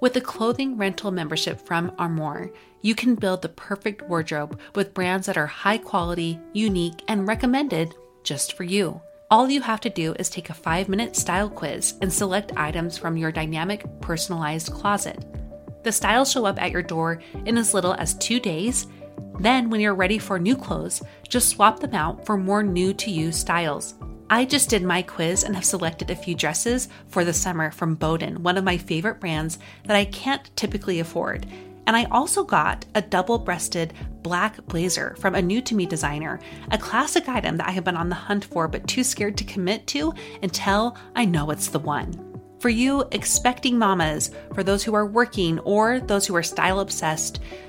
With a clothing rental membership from Armoire, you can build the perfect wardrobe with brands that are high quality, unique, and recommended just for you. All you have to do is take a 5-minute style quiz and select items from your dynamic, personalized closet. The styles show up at your door in as little as 2 days. Then when you're ready for new clothes, just swap them out for more new-to-you styles. I just did my quiz and have selected a few dresses for the summer from Boden, one of my favorite brands that I can't typically afford. And I also got a double-breasted black blazer from a new-to-me designer, a classic item that I have been on the hunt for but too scared to commit to until I know it's the one. For you expecting mamas, for those who are working or those who are style-obsessed,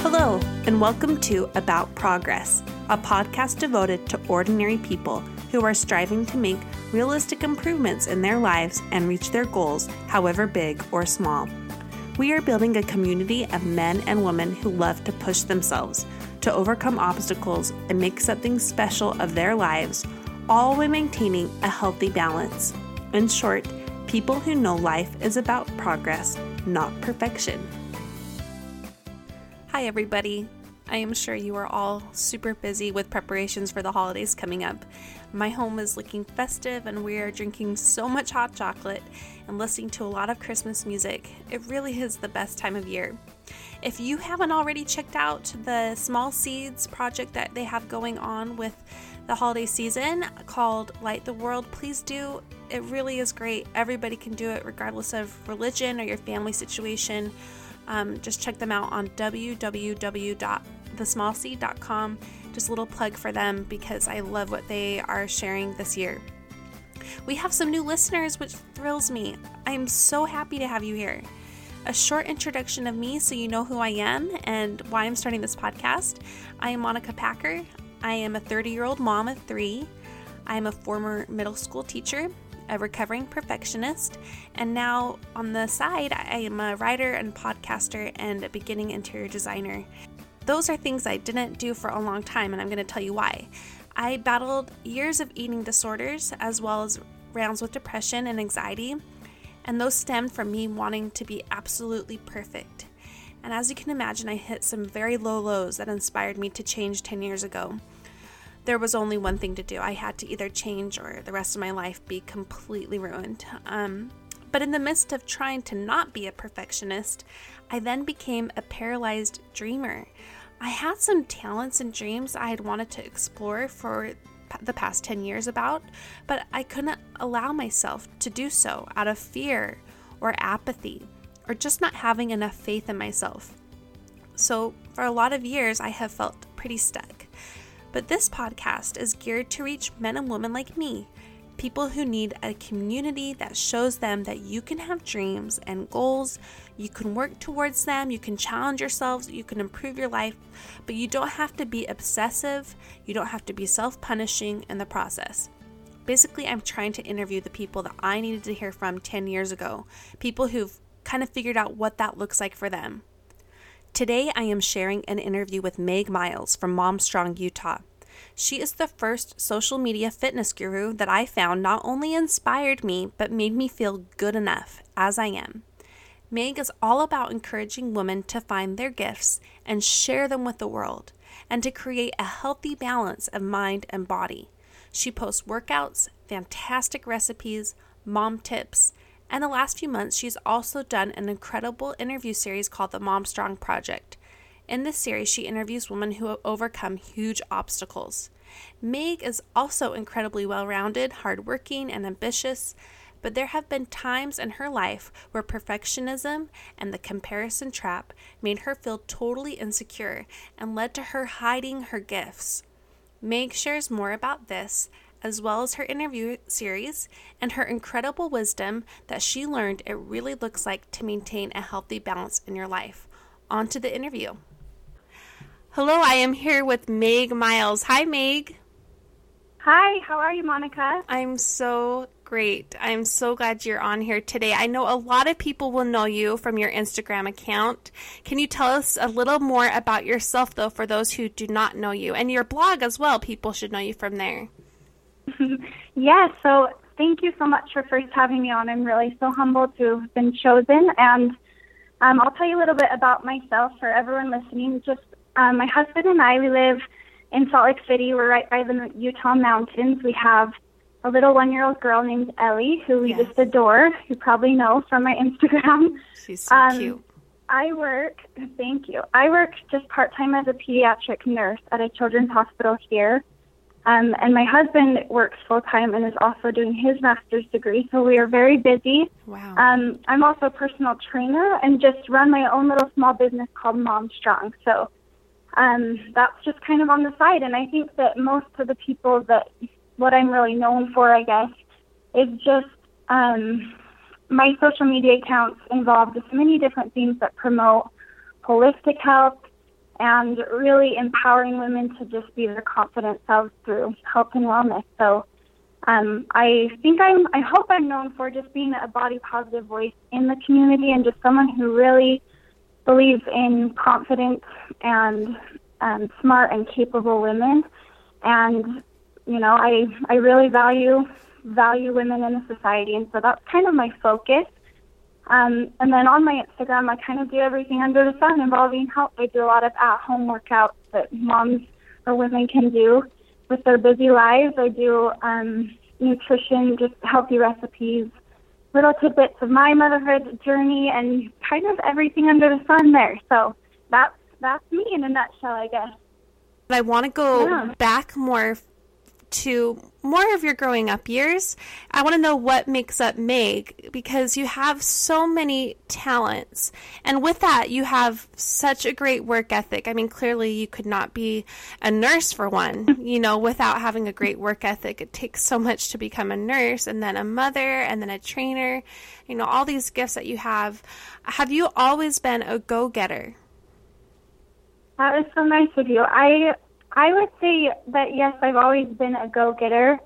Hello, and welcome to About Progress, a podcast devoted to ordinary people who are striving to make realistic improvements in their lives and reach their goals, however big or small. We are building a community of men and women who love to push themselves, to overcome obstacles and make something special of their lives, all while maintaining a healthy balance. In short, people who know life is about progress, not perfection. Hi everybody. I am sure you are all super busy with preparations for the holidays coming up. My home is looking festive and we are drinking so much hot chocolate and listening to a lot of Christmas music. It really is the best time of year. If you haven't already checked out the Small Seeds project that they have going on with the holiday season called Light the World, please do. It really is great. Everybody can do it regardless of religion or your family situation. Just check them out on www.thesmallseed.com. Just a little plug for them because I love what they are sharing this year. We have some new listeners, which thrills me. I'm so happy to have you here. A short introduction of me so you know who I am and why I'm starting this podcast. I am Monica Packer. I am a 30-year-old mom of 3. I am a former middle school teacher, a recovering perfectionist, and now on the side, I am a writer and podcaster and a beginning interior designer. Those are things I didn't do for a long time, and I'm going to tell you why. I battled years of eating disorders as well as rounds with depression and anxiety, and those stemmed from me wanting to be absolutely perfect. And as you can imagine, I hit some very low lows that inspired me to change 10 years ago. There was only one thing to do. I had to either change or the rest of my life be completely ruined. But in the midst of trying to not be a perfectionist, I then became a paralyzed dreamer. I had some talents and dreams I had wanted to explore for the past 10 years about, but I couldn't allow myself to do so out of fear or apathy or just not having enough faith in myself. So for a lot of years, I have felt pretty stuck. But this podcast is geared to reach men and women like me, people who need a community that shows them that you can have dreams and goals, you can work towards them, you can challenge yourselves, you can improve your life, but you don't have to be obsessive, you don't have to be self-punishing in the process. Basically, I'm trying to interview the people that I needed to hear from 10 years ago, people who've kind of figured out what that looks like for them. Today, I am sharing an interview with Meg Miles from MomStrong, Utah. She is the first social media fitness guru that I found not only inspired me, but made me feel good enough as I am. Meg is all about encouraging women to find their gifts and share them with the world, and to create a healthy balance of mind and body. She posts workouts, fantastic recipes, mom tips, and the last few months she's also done an incredible interview series called the MomStrong Project. In this series, she interviews women who have overcome huge obstacles. Meg is also incredibly well-rounded, hardworking, and ambitious, but there have been times in her life where perfectionism and the comparison trap made her feel totally insecure and led to her hiding her gifts. Meg shares more about this, as well as her interview series and her incredible wisdom that she learned it really looks like to maintain a healthy balance in your life. On to the interview. Hello, I am here with Meg Miles. Hi, Meg. Hi, how are you, Monica? I'm so great. I'm so glad you're on here today. I know a lot of people will know you from your Instagram account. Can you tell us a little more about yourself, though, for those who do not know you? And your blog as well. People should know you from there. Yeah, so thank you so much for first having me on. I'm really so humbled to have been chosen. And I'll tell you a little bit about myself for everyone listening. Just my husband and I, we live in Salt Lake City. We're right by the Utah mountains. We have a little one-year-old girl named Ellie, who we just adore, you probably know from my Instagram. She's so cute. I work just part-time as a pediatric nurse at a children's hospital here. And my husband works full-time and is also doing his master's degree, so we are very busy. Wow. I'm also a personal trainer and just run my own little small business called MomStrong. So that's just kind of on the side, and I think that most of the people that what I'm really known for, I guess, is just my social media accounts involved with many different things that promote holistic health, and really empowering women to just be their confident selves through health and wellness. So I hope I'm known for just being a body positive voice in the community and just someone who really believes in confident and smart and capable women. And, you know, I really value women in the society. And so that's kind of my focus. And then on my Instagram, I kind of do everything under the sun involving health. I do a lot of at-home workouts that moms or women can do with their busy lives. I do nutrition, just healthy recipes, little tidbits of my motherhood journey, and kind of everything under the sun there. So that's me in a nutshell, I guess. I want to go back more to more of your growing up years. I want to know what makes up Meg, because you have so many talents. And with that, you have such a great work ethic. I mean, clearly you could not be a nurse for one, you know, without having a great work ethic. It takes so much to become a nurse and then a mother and then a trainer, you know, all these gifts that you have. Have you always been a go-getter? That is so nice of you. I would say that, yes, I've always been a go-getter.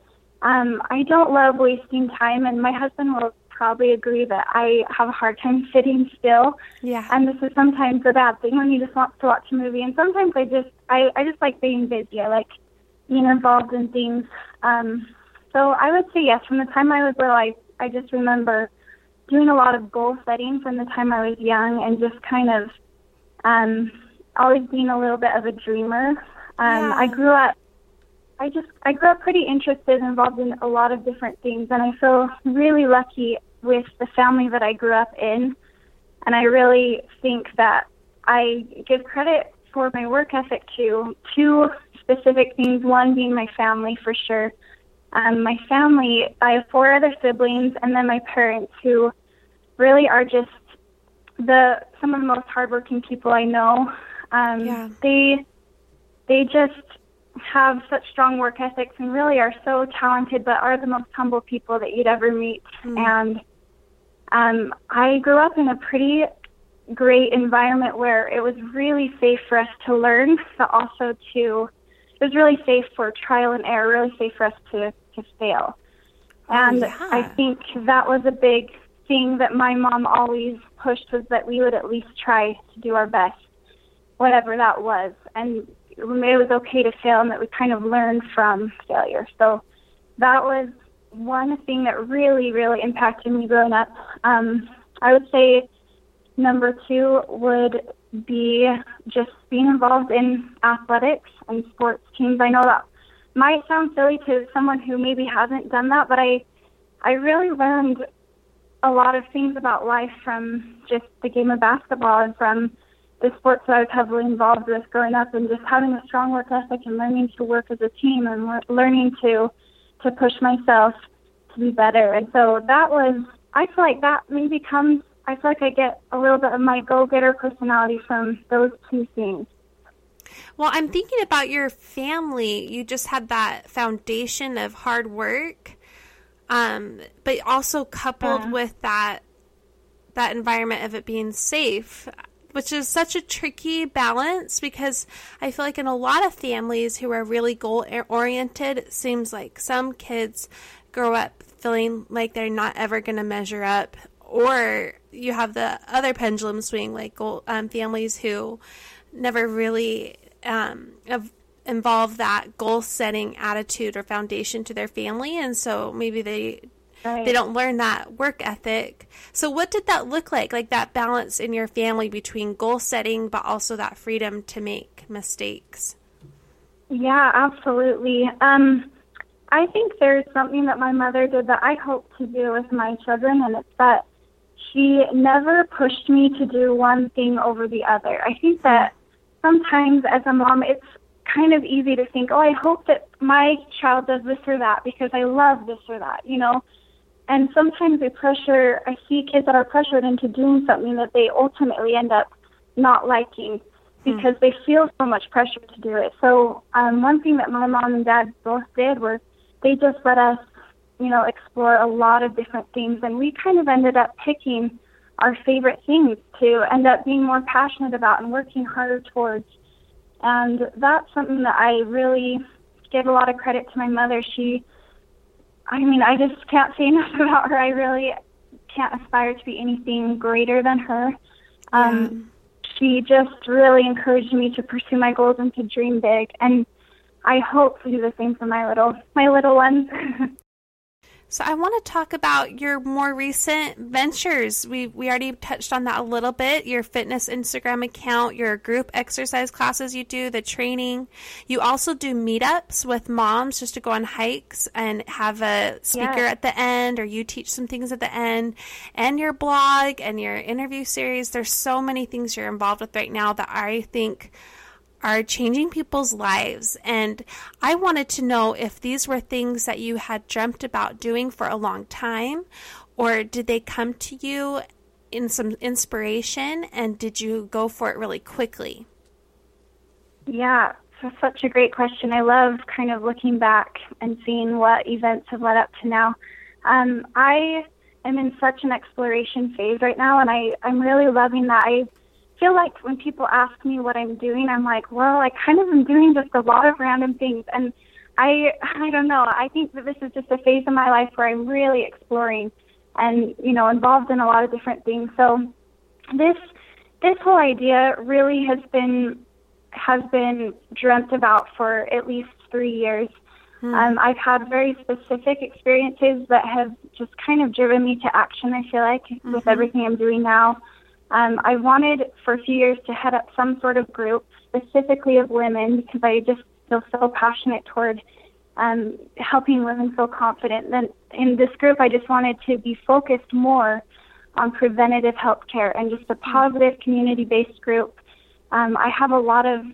I don't love wasting time, and my husband will probably agree that I have a hard time sitting still. Yeah. And this is sometimes a bad thing when you just want to watch a movie. And sometimes I just like being busy. I like being involved in things. So I would say, yes, from the time I was little, I just remember doing a lot of goal setting from the time I was young and just kind of always being a little bit of a dreamer. I grew up pretty interested and involved in a lot of different things, and I feel really lucky with the family that I grew up in. And I really think that I give credit for my work ethic to two specific things, one being my family for sure. My family, I have four other siblings, and then my parents, who really are just some of the most hardworking people I know. They they just have such strong work ethics and really are so talented, but are the most humble people that you'd ever meet. Mm. And I grew up in a pretty great environment where it was really safe for us to learn, but also to, it was really safe for trial and error, really safe for us to fail. And yeah. I think that was a big thing that my mom always pushed, was that we would at least try to do our best, whatever that was. And it was okay to fail, and that we kind of learned from failure. So that was one thing that really, really impacted me growing up. I would say number two would be just being involved in athletics and sports teams. I know that might sound silly to someone who maybe hasn't done that, but I really learned a lot of things about life from just the game of basketball and from the sports that I was heavily involved with growing up, and just having a strong work ethic and learning to work as a team and learning to push myself to be better. And so that was, I feel like that maybe comes, I feel like I get a little bit of my go-getter personality from those two things. Well, I'm thinking about your family. You just had that foundation of hard work, but also coupled with that environment of it being safe, which is such a tricky balance, because I feel like in a lot of families who are really goal-oriented, it seems like some kids grow up feeling like they're not ever going to measure up, or you have the other pendulum swing, like families who never really involve that goal-setting attitude or foundation to their family, and so maybe they don't learn that work ethic. So what did that look like that balance in your family between goal-setting but also that freedom to make mistakes? Yeah, absolutely. I think there's something that my mother did that I hope to do with my children, and it's that she never pushed me to do one thing over the other. I think that sometimes as a mom, it's kind of easy to think, oh, I hope that my child does this or that because I love this or that, you know. And sometimes I see kids that are pressured into doing something that they ultimately end up not liking because they feel so much pressure to do it. So one thing that my mom and dad both did was they just let us, you know, explore a lot of different things. And we kind of ended up picking our favorite things to end up being more passionate about and working harder towards. And that's something that I really give a lot of credit to my mother. I just can't say enough about her. I really can't aspire to be anything greater than her. She just really encouraged me to pursue my goals and to dream big. And I hope to do the same for my little ones. So I want to talk about your more recent ventures. We already touched on that a little bit, your fitness Instagram account, your group exercise classes you do, the training. You also do meetups with moms just to go on hikes and have a speaker at the end, or you teach some things at the end, and your blog and your interview series. There's so many things you're involved with right now that I think are changing people's lives. And I wanted to know if these were things that you had dreamt about doing for a long time, or did they come to you in some inspiration, and did you go for it really quickly? Yeah, that's such a great question. I love kind of looking back and seeing what events have led up to now. I am in such an exploration phase right now, and I'm really loving that. I feel like when people ask me what I'm doing, I'm like, well, I kind of am doing just a lot of random things. And I don't know, I think that this is just a phase in my life where I'm really exploring and, you know, involved in a lot of different things. So this whole idea really has been dreamt about for at least 3 years. I've had very specific experiences that have just kind of driven me to action, I feel like, with everything I'm doing now. I wanted for a few years to head up some sort of group specifically of women, because I just feel so passionate toward helping women feel confident. Then in this group, I just wanted to be focused more on preventative health care and just a positive community-based group. I have a lot of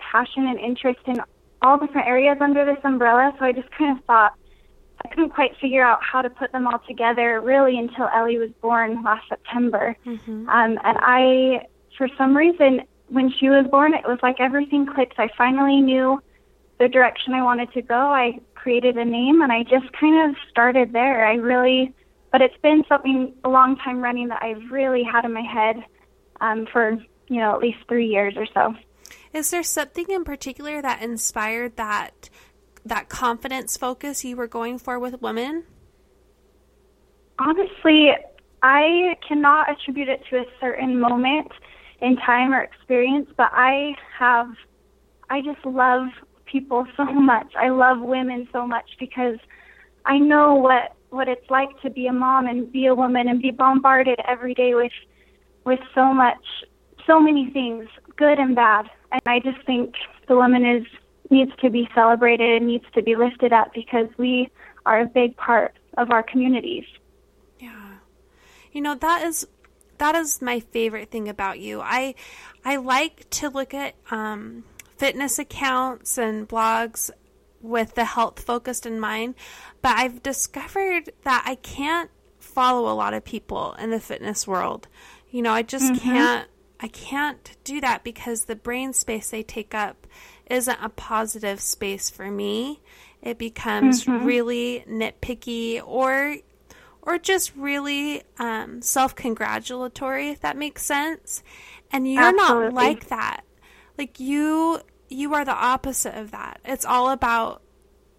passion and interest in all different areas under this umbrella, so I just kind of thought I couldn't quite figure out how to put them all together, really, until Ellie was born last September. And I, for some reason, when she was born, it was like everything clicked. I finally knew the direction I wanted to go. I created a name, and I just kind of started there. But it's been something a long time running that I've really had in my head for, at least 3 years or so. Is there something in particular that inspired that confidence focus you were going for with women? Honestly, I cannot attribute it to a certain moment in time or experience, but I just love people so much. I love women so much because I know what it's like to be a mom and be a woman and be bombarded every day with so many things, good and bad. And I just think the woman needs to be celebrated and needs to be lifted up because we are a big part of our communities. Yeah. That is my favorite thing about you. I like to look at fitness accounts and blogs with the health focused in mind, but I've discovered that I can't follow a lot of people in the fitness world. I just can't do that because the brain space they take up isn't a positive space for me. It becomes really nitpicky or just really self-congratulatory, if that makes sense. And you're not like that. Like you are the opposite of that. It's all about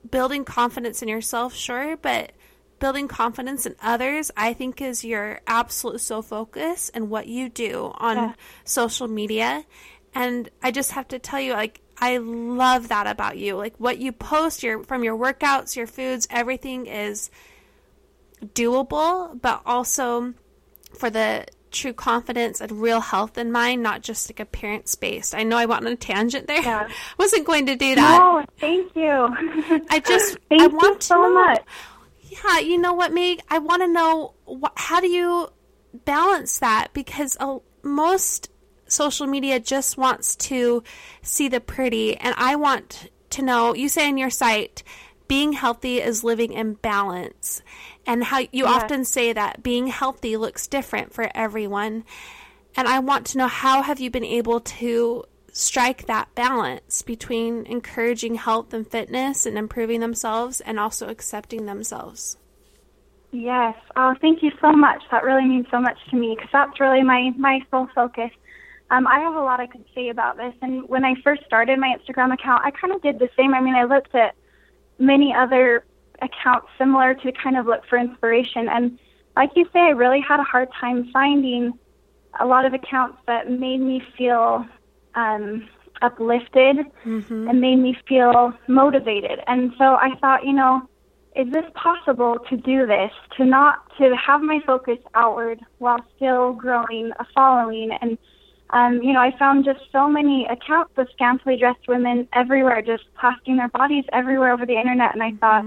building confidence in yourself, sure, but building confidence in others, I think, is your absolute sole focus and what you do on social media. And I just have to tell you, I love that about you. Like, what you post, from your workouts, your foods, everything is doable, but also for the true confidence and real health in mind, not just like appearance-based. I know I went on a tangent there. Yeah. Wasn't going to do that. No, thank you. Thank I want you so to much. Yeah, you know what, Meg? I want to know how do you balance that? Because most social media just wants to see the pretty, and I want to know, you say on your site, being healthy is living in balance, and how you often say that being healthy looks different for everyone. And I want to know, how have you been able to strike that balance between encouraging health and fitness and improving themselves and also accepting themselves? Yes. Oh, thank you so much. That really means so much to me because that's really my sole focus. I have a lot I could say about this. And when I first started my Instagram account, I kind of did the same. I mean, I looked at many other accounts similar to kind of look for inspiration. And like you say, I really had a hard time finding a lot of accounts that made me feel uplifted and made me feel motivated. And so I thought, is this possible to do this, to have my focus outward while still growing a following? And, I found just so many accounts of scantily dressed women everywhere, just plastered their bodies everywhere over the internet. And I thought,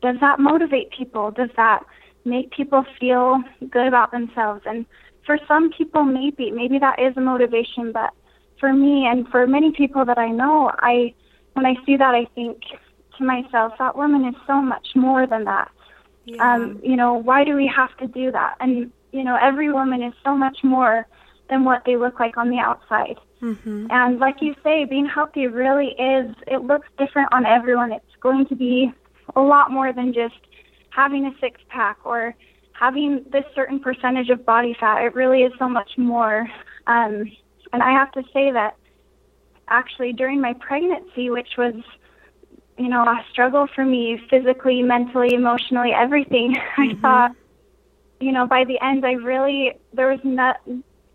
does that motivate people? Does that make people feel good about themselves? And for some people, maybe that is a motivation. But for me and for many people that I know, when I see that, I think to myself, that woman is so much more than that. Yeah. Why do we have to do that? And, every woman is so much more than what they look like on the outside. And like you say, being healthy really is, it looks different on everyone. It's going to be a lot more than just having a six-pack or having this certain percentage of body fat. It really is so much more. And I have to say that actually during my pregnancy, which was, a struggle for me physically, mentally, emotionally, everything, I thought, by the end, there was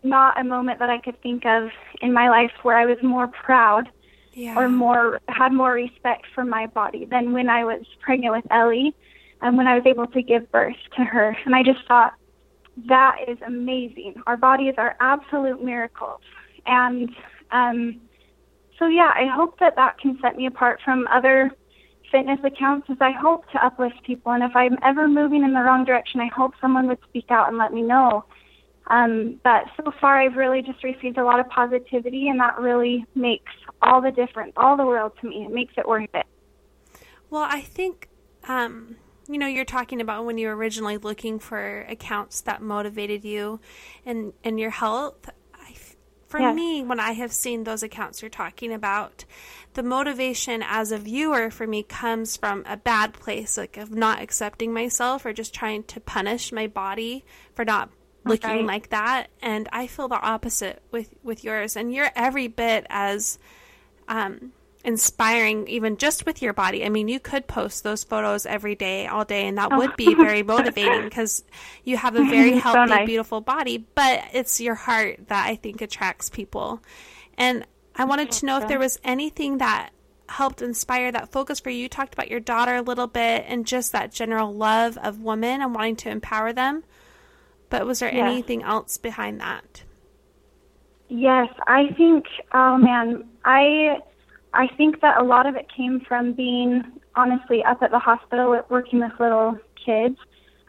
not a moment that I could think of in my life where I was more proud or had more respect for my body than when I was pregnant with Ellie and when I was able to give birth to her. And I just thought, that is amazing. Our bodies are absolute miracles. And I hope that can set me apart from other fitness accounts, because I hope to uplift people. And if I'm ever moving in the wrong direction, I hope someone would speak out and let me know. But so far, I've really just received a lot of positivity, and that really makes all the difference, all the world to me. It makes it worth it. Well, I think, you're talking about when you were originally looking for accounts that motivated you and your health. I For me, when I have seen those accounts you're talking about, the motivation as a viewer for me comes from a bad place, like of not accepting myself or just trying to punish my body for not looking like that. And I feel the opposite with yours. And you're every bit as inspiring, even just with your body. I mean, you could post those photos every day, all day, and that would be very motivating because you have a very healthy, beautiful body, but it's your heart that I think attracts people. And I wanted to know if there was anything that helped inspire that focus for you. You talked about your daughter a little bit and just that general love of women and wanting to empower them. But was there anything else behind that? Yes, I think, I think that a lot of it came from being, honestly, up at the hospital working with little kids.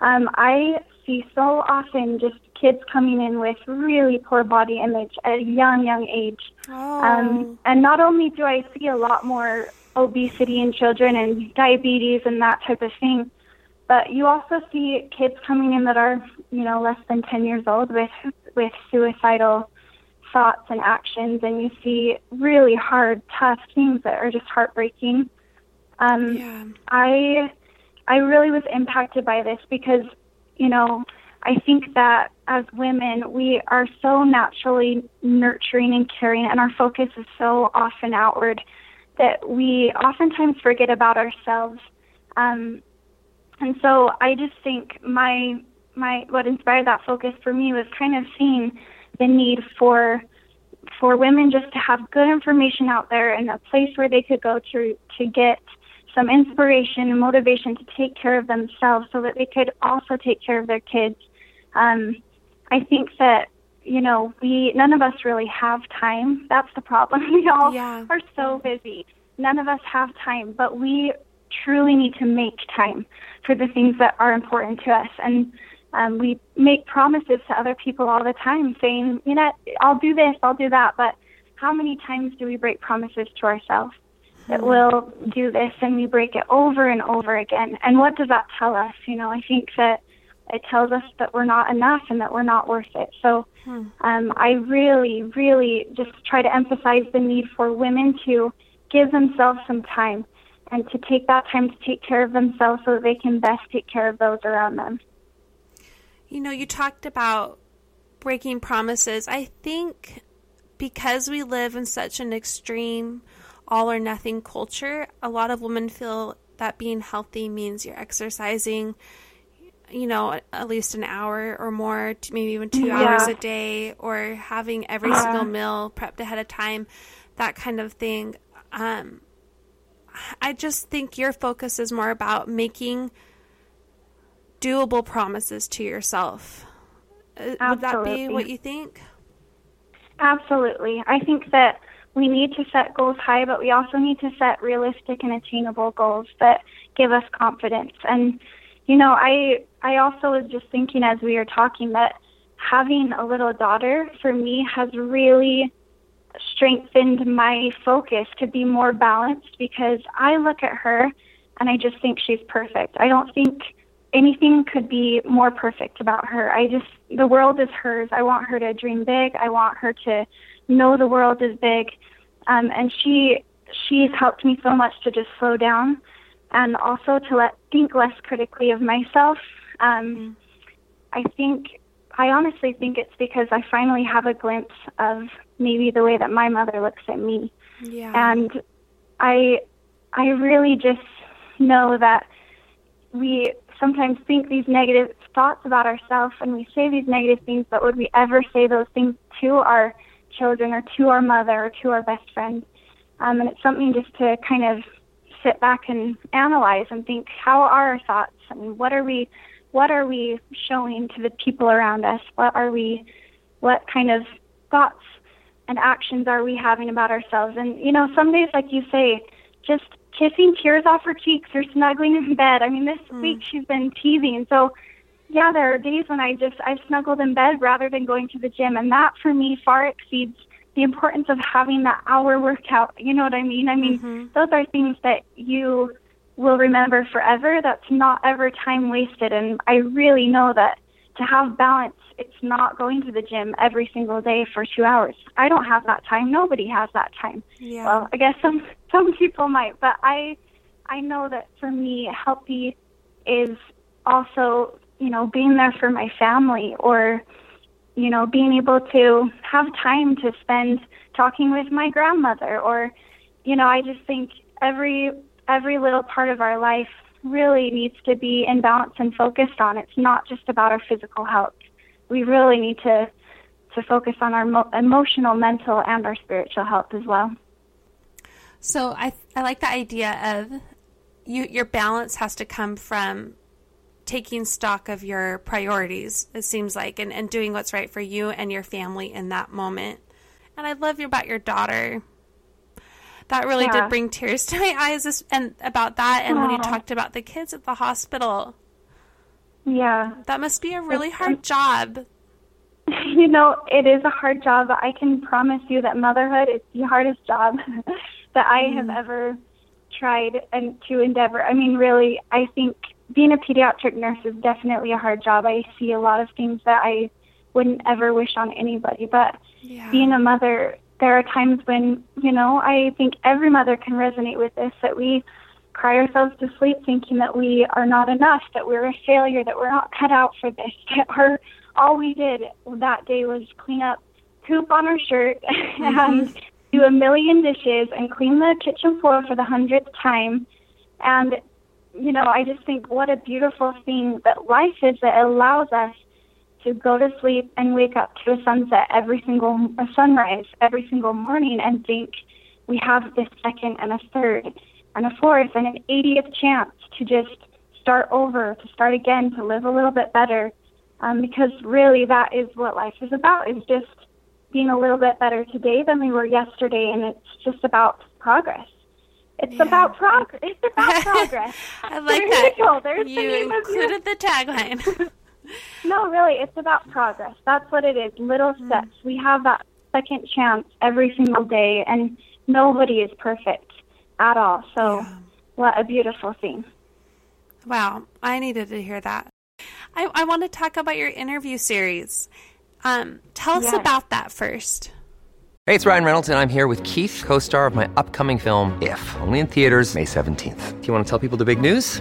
I see so often just kids coming in with really poor body image at a young age. Oh. And not only do I see a lot more obesity in children and diabetes and that type of thing, but you also see kids coming in that are, you know, less than 10 years old with suicidal thoughts and actions, and you see really hard, tough things that are just heartbreaking. I really was impacted by this because, you know, I think that as women, we are so naturally nurturing and caring, and our focus is so often outward that we oftentimes forget about ourselves. And so I just think my what inspired that focus for me was kind of seeing the need for women just to have good information out there and a place where they could go to get some inspiration and motivation to take care of themselves so that they could also take care of their kids. I think that, you know, none of us really have time. That's the problem. We all are so busy. None of us have time, but we truly need to make time for the things that are important to us. And we make promises to other people all the time saying, you know, I'll do this, I'll do that. But how many times do we break promises to ourselves that we'll do this, and we break it over and over again? And what does that tell us? You know, I think that it tells us that we're not enough and that we're not worth it. So I really, really just try to emphasize the need for women to give themselves some time and to take that time to take care of themselves so that they can best take care of those around them. You know, you talked about breaking promises. I think because we live in such an extreme all or nothing culture, a lot of women feel that being healthy means you're exercising, you know, at least an hour or more, maybe even 2 hours a day, or having every single meal prepped ahead of time, that kind of thing. I just think your focus is more about making doable promises to yourself. Absolutely. Would that be what you think? Absolutely. I think that we need to set goals high, but we also need to set realistic and attainable goals that give us confidence. And, you know, I also was just thinking as we were talking that having a little daughter for me has really strengthened my focus to be more balanced, because I look at her and I just think she's perfect. I don't think anything could be more perfect about her. The world is hers. I want her to dream big. I want her to know the world is big. And she's helped me so much to just slow down and also to think less critically of myself. I honestly think it's because I finally have a glimpse of maybe the way that my mother looks at me. Yeah. And I really just know that we sometimes think these negative thoughts about ourselves, and we say these negative things, but would we ever say those things to our children or to our mother or to our best friend? And it's something just to kind of sit back and analyze and think, how are our thoughts, and what are we showing to the people around us? What kind of thoughts and actions are we having about ourselves? And, you know, some days, like you say, just kissing tears off her cheeks or snuggling in bed. I mean, this week she's been teething. So, yeah, there are days when I snuggled in bed rather than going to the gym. And that, for me, far exceeds the importance of having that hour workout. You know what I mean? I mean, those are things that you will remember forever. That's not ever time wasted. And I really know that to have balance It's not going to the gym every single day for 2 hours. I don't have that time. Nobody has that time. Yeah. Well, I guess some people might, but I know that for me, healthy is also, you know, being there for my family, or, you know, being able to have time to spend talking with my grandmother, or, you know, I just think every little part of our life really needs to be in balance and focused on. It's not just about our physical health. We really need to focus on our emotional, mental, and our spiritual health as well. So I like the idea of your balance has to come from taking stock of your priorities, it seems like, and doing what's right for you and your family in that moment. And I love you about your daughter. That really did bring tears to my eyes and about that. And when you talked about the kids at the hospital. Yeah. That must be a really hard job. You know, it is a hard job. I can promise you that motherhood is the hardest job that I have ever tried and to endeavor. I mean, really, I think being a pediatric nurse is definitely a hard job. I see a lot of things that I wouldn't ever wish on anybody. But being a mother, there are times when, you know, I think every mother can resonate with this, that we cry ourselves to sleep thinking that we are not enough, that we're a failure, that we're not cut out for this, that all we did that day was clean up poop on our shirt and do 1,000,000 dishes and clean the kitchen floor for the 100th time. And, you know, I just think what a beautiful thing that life is, that allows us to go to sleep and wake up to a sunset a sunrise every single morning, and think we have this second and a third and a fourth and an 80th chance to just start over, to start again, to live a little bit better. Because really that is what life is about, is just being a little bit better today than we were yesterday. And it's just about progress. It's about progress. It's about progress. I like that. Go. There's you the name included of the tagline. No, really, it's about progress. That's what it is, little steps. We have that second chance every single day, and nobody is perfect at all. So what a beautiful thing. Wow, I needed to hear that. I want to talk about your interview series. Tell us about that first. Hey, it's Ryan Reynolds, and I'm here with Keith, co-star of my upcoming film, If, only in theaters May 17th. Do you want to tell people the big news?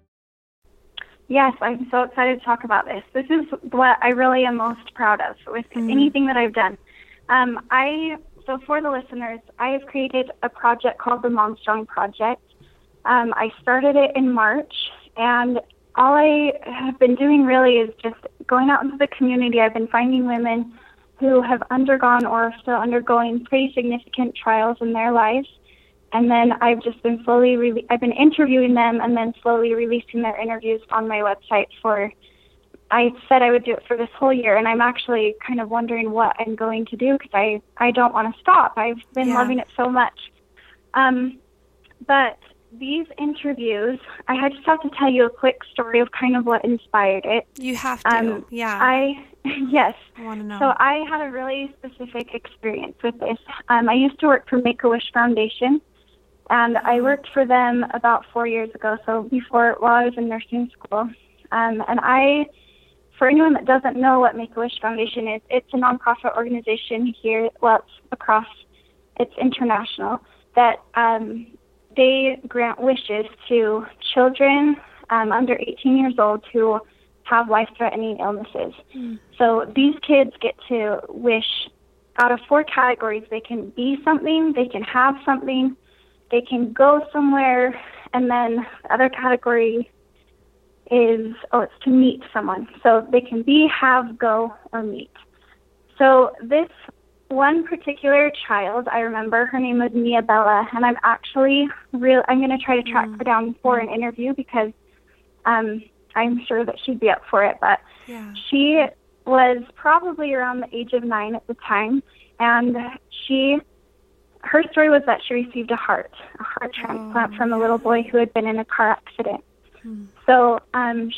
Yes, I'm so excited to talk about this. This is what I really am most proud of with anything that I've done. So for the listeners, I have created a project called the MomStrong Project. I started it in March, and all I have been doing really is just going out into the community. I've been finding women who have undergone or are still undergoing pretty significant trials in their lives. And then I've just been I've been interviewing them and then slowly releasing their interviews on my website I said I would do it for this whole year, and I'm actually kind of wondering what I'm going to do, because I don't want to stop. I've been loving it so much. But these interviews, I just have to tell you a quick story of kind of what inspired it. You have to, Yes. I want to know. So I had a really specific experience with this. I used to work for Make-A-Wish Foundation. And I worked for them about 4 years ago, so while I was in nursing school. And for anyone that doesn't know what Make-A-Wish Foundation is, it's a nonprofit organization here, it's international, that they grant wishes to children under 18 years old who have life-threatening illnesses. So these kids get to wish out of 4 categories. They can be something, they can have something, they can go somewhere. And then the other category is, it's to meet someone. So they can be, have, go, or meet. So this one particular child, I remember her name was Mia Bella, and I'm actually I'm going to try to track her down for an interview because I'm sure that she'd be up for it. But she was probably around the age of 9 at the time, and her story was that she received a heart transplant from a little boy who had been in a car accident. So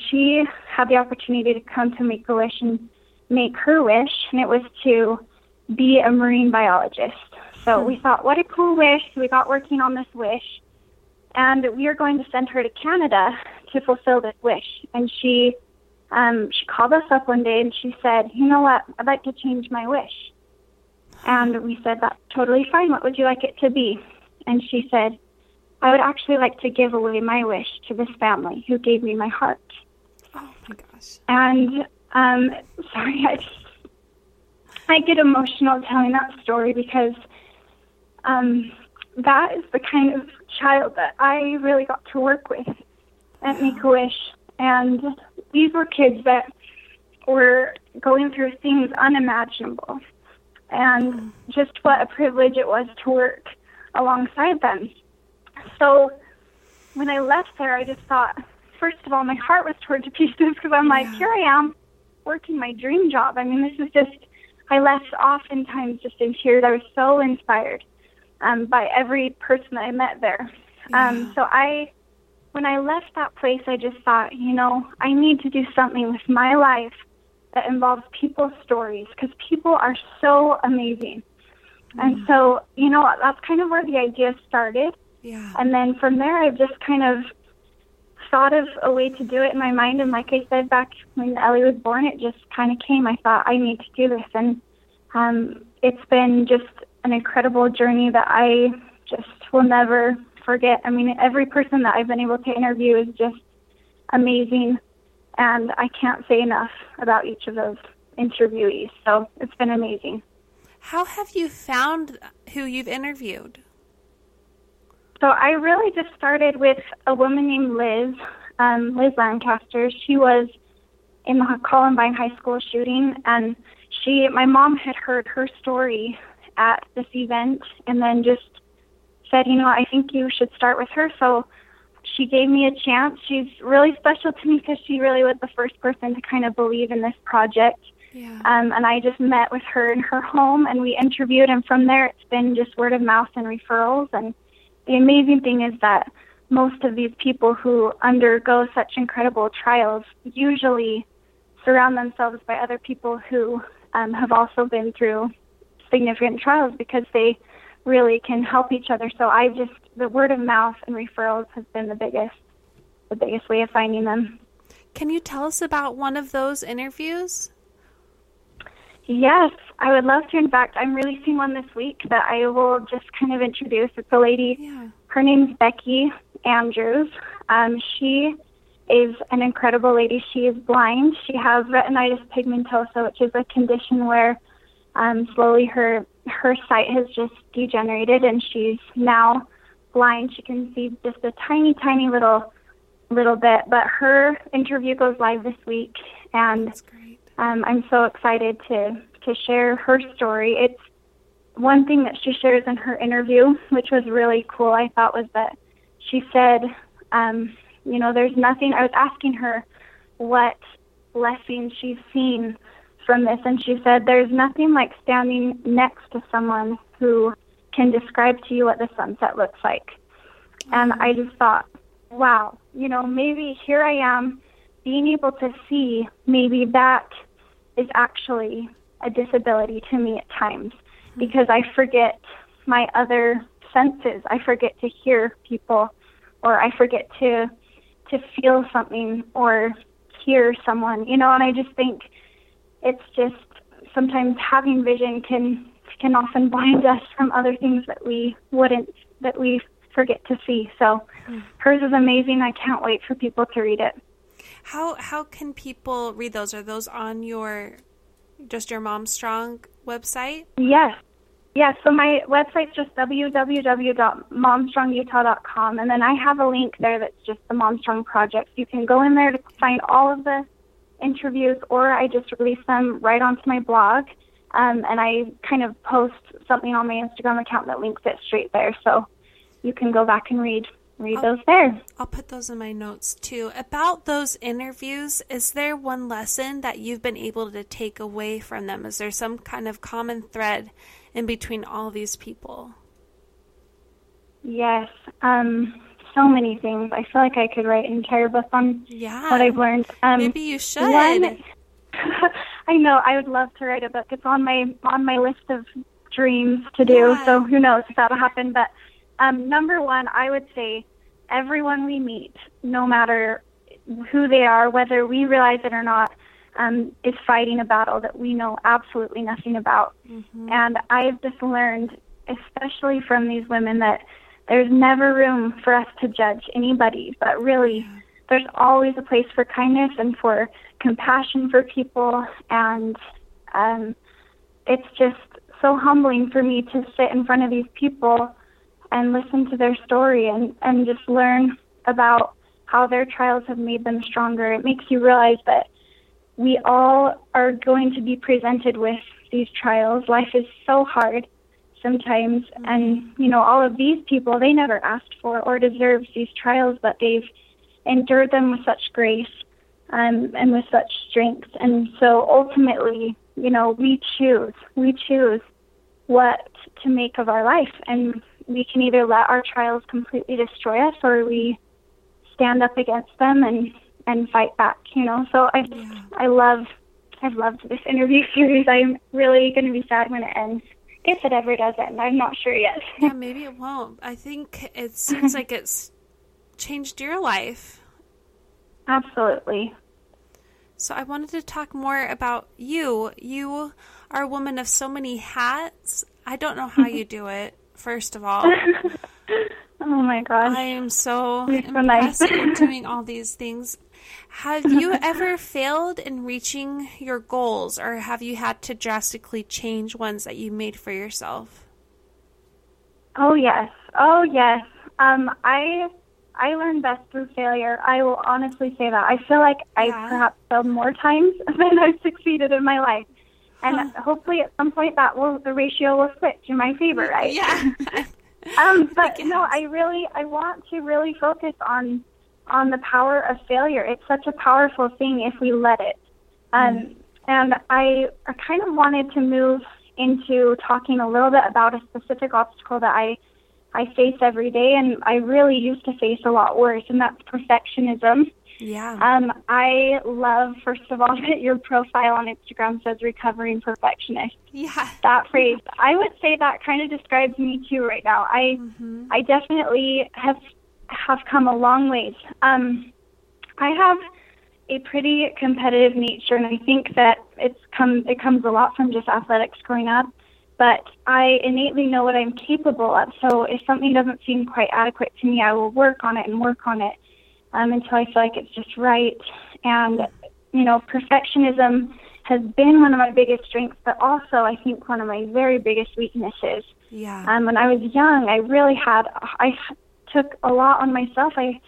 she had the opportunity to come to Make-A-Wish and make her wish, and it was to be a marine biologist. So we thought, what a cool wish. We got working on this wish, and we are going to send her to Canada to fulfill this wish. And she called us up one day, and she said, you know what, I'd like to change my wish. And we said, that's totally fine. What would you like it to be? And she said, I would actually like to give away my wish to this family who gave me my heart. Oh, my gosh. And, sorry, I get emotional telling that story because that is the kind of child that I really got to work with at Make-A-Wish. And these were kids that were going through things unimaginable. And just what a privilege it was to work alongside them. So when I left there, I just thought, first of all, my heart was torn to pieces because I'm like, here I am working my dream job. I mean, this is just, I left oftentimes just in tears. I was so inspired by every person that I met there. So when I left that place, I just thought, you know, I need to do something with my life that involves people's stories, because people are so amazing. And so, you know, that's kind of where the idea started. And then from there, I've just kind of thought of a way to do it in my mind. And like I said, back when Ellie was born, it just kind of came. I thought, I need to do this. And it's been just an incredible journey that I just will never forget. I mean, every person that I've been able to interview is just amazing. And I can't say enough about each of those interviewees. So it's been amazing. How have you found who you've interviewed? So I really just started with a woman named Liz Lancaster. She was in the Columbine High School shooting, and my mom had heard her story at this event and then just said, you know, I think you should start with her. So she gave me a chance. She's really special to me because she really was the first person to kind of believe in this project. And I just met with her in her home, and we interviewed, and from there it's been just word of mouth and referrals. And the amazing thing is that most of these people who undergo such incredible trials usually surround themselves by other people who have also been through significant trials, because they really can help each other. So the word of mouth and referrals has been the biggest way of finding them. Can you tell us about one of those interviews? Yes, I would love to. In fact, I'm releasing one this week that I will just kind of introduce. It's a lady. Her name's Becky Andrews. She is an incredible lady. She is blind. She has retinitis pigmentosa, which is a condition where slowly her sight has just degenerated, and she's now blind. She can see just a tiny little bit. But her interview goes live this week, and that's great. I'm so excited to share her story. It's one thing that she shares in her interview, which was really cool, I thought, was that she said, you know, there's nothing. I was asking her what blessings she's seen from this, and she said, there's nothing like standing next to someone who can describe to you what the sunset looks like. And I just thought, wow, you know, maybe here I am being able to see, maybe that is actually a disability to me at times, because I forget my other senses. I forget to hear people, or I forget to feel something or hear someone, you know. And I just think it's just sometimes having vision can often blind us from other things that we forget to see. So hers is amazing. I can't wait for people to read it. How can people read those? Are those on your MomStrong website? Yes. Yeah, so my website's just www.momstrongutah.com, and then I have a link there that's just the MomStrong Project. You can go in there to find all of the interviews, or I just release them right onto my blog, and I kind of post something on my Instagram account that links it straight there, so you can go back and read those there. I'll put those in my notes, too. About those interviews, is there one lesson that you've been able to take away from them? Is there some kind of common thread in between all these people? Yes, so many things. I feel like I could write an entire book on what I've learned. Maybe you should. I know. I would love to write a book. It's on my list of dreams to do. Yeah. So who knows if that'll happen. But number one, I would say everyone we meet, no matter who they are, whether we realize it or not, is fighting a battle that we know absolutely nothing about. Mm-hmm. And I've just learned, especially from these women, that there's never room for us to judge anybody, but really there's always a place for kindness and for compassion for people. And it's just so humbling for me to sit in front of these people and listen to their story and just learn about how their trials have made them stronger. It makes you realize that we all are going to be presented with these trials. Life is so hard sometimes. Mm-hmm. And, you know, all of these people, they never asked for or deserved these trials, but they've endured them with such grace and with such strength. And so ultimately, you know, we choose what to make of our life. And we can either let our trials completely destroy us, or we stand up against them and fight back, you know. So I've loved this interview series. I'm really going to be sad when it ends, if it ever does end. I'm not sure yet. Yeah, maybe it won't. I think it seems like it's changed your life. Absolutely. So I wanted to talk more about you. You are a woman of so many hats. I don't know how you do it, first of all. Oh my gosh. I am so impressed with doing all these things. Have you ever failed in reaching your goals, or have you had to drastically change ones that you made for yourself? Oh yes. I learn best through failure. I will honestly say that. I feel like I perhaps failed more times than I've succeeded in my life. And hopefully at some point the ratio will switch in my favor, right? Yeah. But no, I want to really focus on the power of failure. It's such a powerful thing if we let it. And I kind of wanted to move into talking a little bit about a specific obstacle that I face every day, and I really used to face a lot worse, and that's perfectionism. Yeah. I love, first of all, that your profile on Instagram says recovering perfectionist. Yeah. That phrase, I would say that kind of describes me too right now. I definitely have come a long ways. I have a pretty competitive nature, and I think that it comes a lot from just athletics growing up. But I innately know what I'm capable of. So if something doesn't seem quite adequate to me, I will work on it. Until I feel like it's just right. And, you know, perfectionism has been one of my biggest strengths, but also I think one of my very biggest weaknesses. Yeah. When I was young, I took a lot on myself. I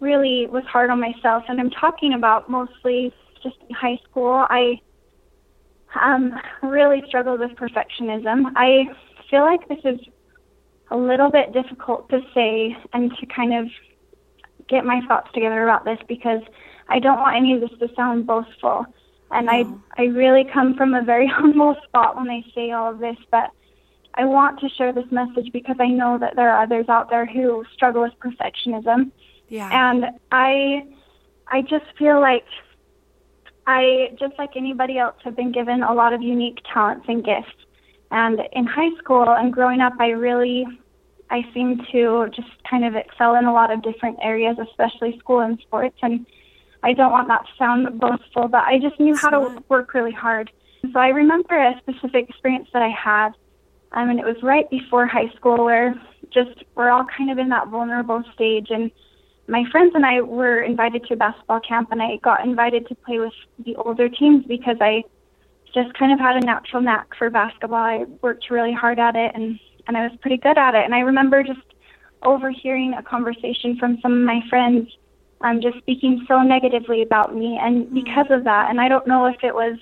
really was hard on myself. And I'm talking about mostly just in high school. I really struggled with perfectionism. I feel like this is a little bit difficult to say and to kind of get my thoughts together about this, because I don't want any of this to sound boastful. And I really come from a very humble spot when I say all of this, but I want to share this message because I know that there are others out there who struggle with perfectionism. Yeah. And I just feel like I, just like anybody else, have been given a lot of unique talents and gifts. And in high school and growing up, I seem to just kind of excel in a lot of different areas, especially school and sports. And I don't want that to sound boastful, but I just knew how to work really hard. So I remember a specific experience that I had, and it was right before high school, where just we're all kind of in that vulnerable stage. And my friends and I were invited to a basketball camp, and I got invited to play with the older teams because I just kind of had a natural knack for basketball. I worked really hard at it, and I was pretty good at it. And I remember just overhearing a conversation from some of my friends just speaking so negatively about me. And because of that, and I don't know if it was,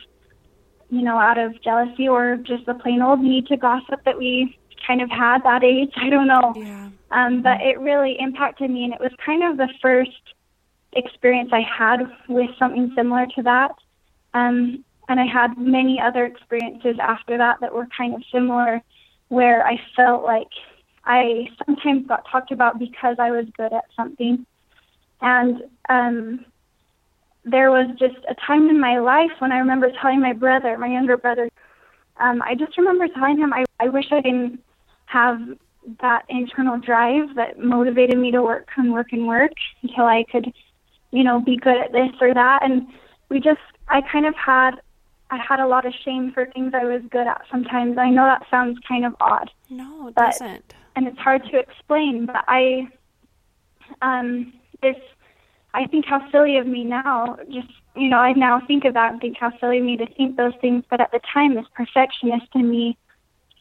you know, out of jealousy or just the plain old need to gossip that we kind of had that age. I don't know. Yeah. But it really impacted me, and it was kind of the first experience I had with something similar to that. And I had many other experiences after that that were kind of similar, where I felt like I sometimes got talked about because I was good at something. And there was just a time in my life when I remember telling my brother, my younger brother, I just remember telling him I wish I didn't have that internal drive that motivated me to work and work and work until I could, you know, be good at this or that. And I had a lot of shame for things I was good at sometimes. I know that sounds kind of odd. No, it doesn't. And it's hard to explain, but I think how silly of me now, just, you know, I now think of that and think how silly of me to think those things. But at the time, this perfectionist in me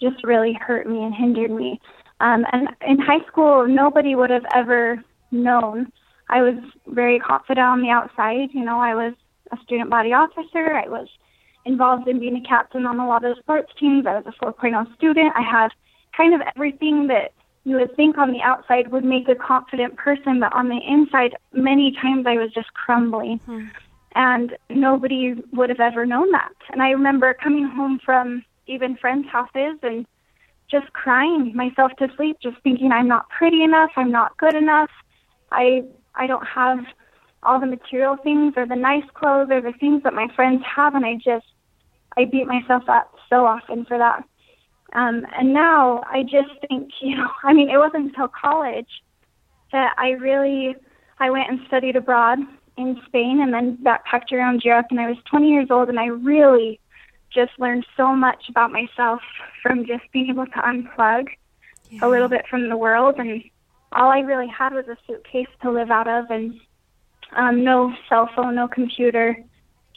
just really hurt me and hindered me. And in high school, nobody would have ever known. I was very confident on the outside. You know, I was a student body officer. I was involved in being a captain on a lot of sports teams. I was a 4.0 student. I had kind of everything that you would think on the outside would make a confident person, but on the inside, many times I was just crumbling. Mm-hmm. And nobody would have ever known that. And I remember coming home from even friends' houses and just crying myself to sleep, just thinking I'm not pretty enough, I'm not good enough, I don't have all the material things or the nice clothes or the things that my friends have, and I beat myself up so often for that. And now I just think, you know, I mean, it wasn't until college that I went and studied abroad in Spain and then backpacked around Europe, and I was 20 years old, and I really just learned so much about myself from just being able to unplug a little bit from the world. And all I really had was a suitcase to live out of, and no cell phone, no computer.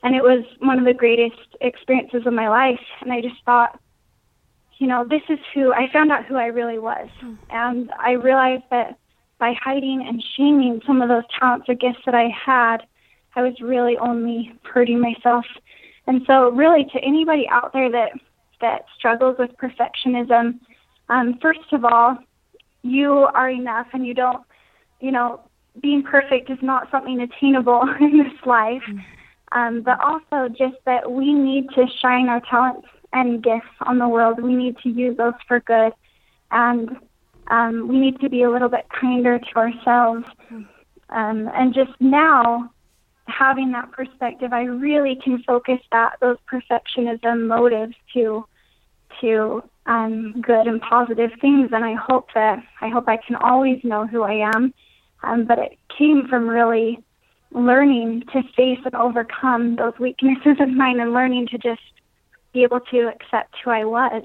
And it was one of the greatest experiences of my life. And I just thought, you know, this is who I found out who I really was. And I realized that by hiding and shaming some of those talents or gifts that I had, I was really only hurting myself. And so really, to anybody out there that struggles with perfectionism, first of all, you are enough, and you don't, you know, being perfect is not something attainable in this life. But also just that we need to shine our talents and gifts on the world. We need to use those for good. And we need to be a little bit kinder to ourselves. And just now, having that perspective, I really can focus those perfectionism motives to good and positive things. And I hope I can always know who I am. But it came from really learning to face and overcome those weaknesses of mine, and learning to just be able to accept who I was,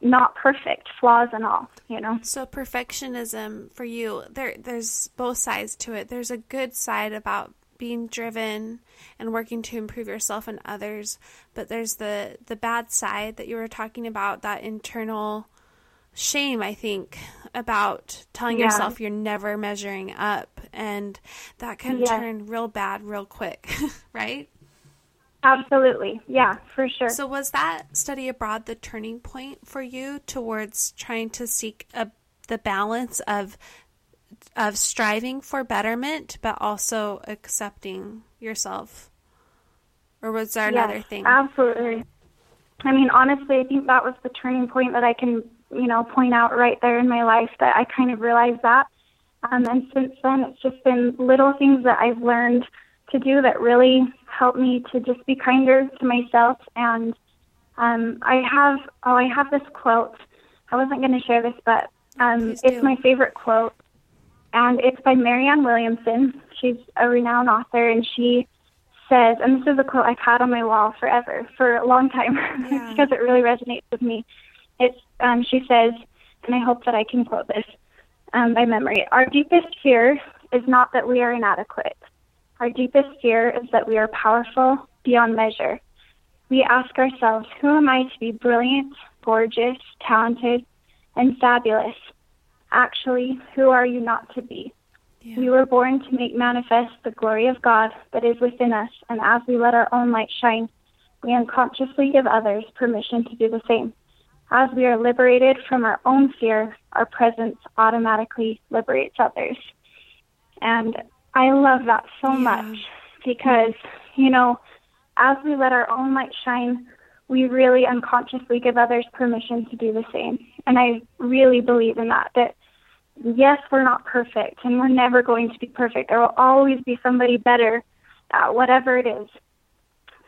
not perfect, flaws and all, you know. So perfectionism for you, there's both sides to it. There's a good side about being driven and working to improve yourself and others, but there's the bad side that you were talking about, that internal shame, I think, about telling yourself you're never measuring up, and that can turn real bad real quick, right? Absolutely. Yeah, for sure. So was that study abroad the turning point for you towards trying to seek the balance of striving for betterment, but also accepting yourself? Or was there another thing? Absolutely. I mean, honestly, I think that was the turning point that I can, you know, point out right there in my life, that I kind of realized that. And since then, it's just been little things that I've learned to do that really helped me to just be kinder to myself. And I have this quote. I wasn't going to share this, but it's my favorite quote. And it's by Marianne Williamson. She's a renowned author, and she says, and this is a quote I've had on my wall forever, for a long time, because it really resonates with me. It's, she says, and I hope that I can quote this by memory, "Our deepest fear is not that we are inadequate. Our deepest fear is that we are powerful beyond measure. we ask ourselves, who am I to be brilliant, gorgeous, talented, and fabulous? Actually, who are you not to be? Yeah. We were born to make manifest the glory of God that is within us, and as we let our own light shine, we unconsciously give others permission to do the same. As we are liberated from our own fear, our presence automatically liberates others. And I love that so much because, you know, as we let our own light shine, we really unconsciously give others permission to do the same. And I really believe in that, that yes, we're not perfect and we're never going to be perfect. There will always be somebody better at whatever it is.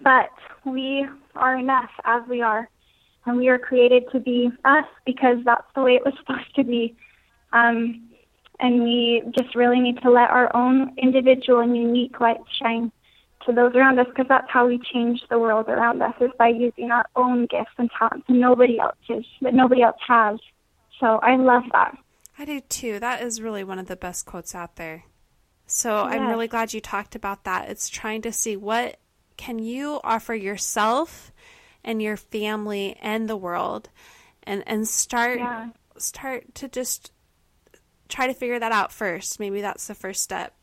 But we are enough as we are, and we are created to be us because that's the way it was supposed to be. And we just really need to let our own individual and unique light shine to those around us, because that's how we change the world around us, is by using our own gifts and talents and that nobody else has. So I love that. I do too. That is really one of the best quotes out there. So yes. I'm really glad you talked about that. It's trying to see what can you offer yourself and your family and the world, and start to just try to figure that out first. Maybe that's the first step.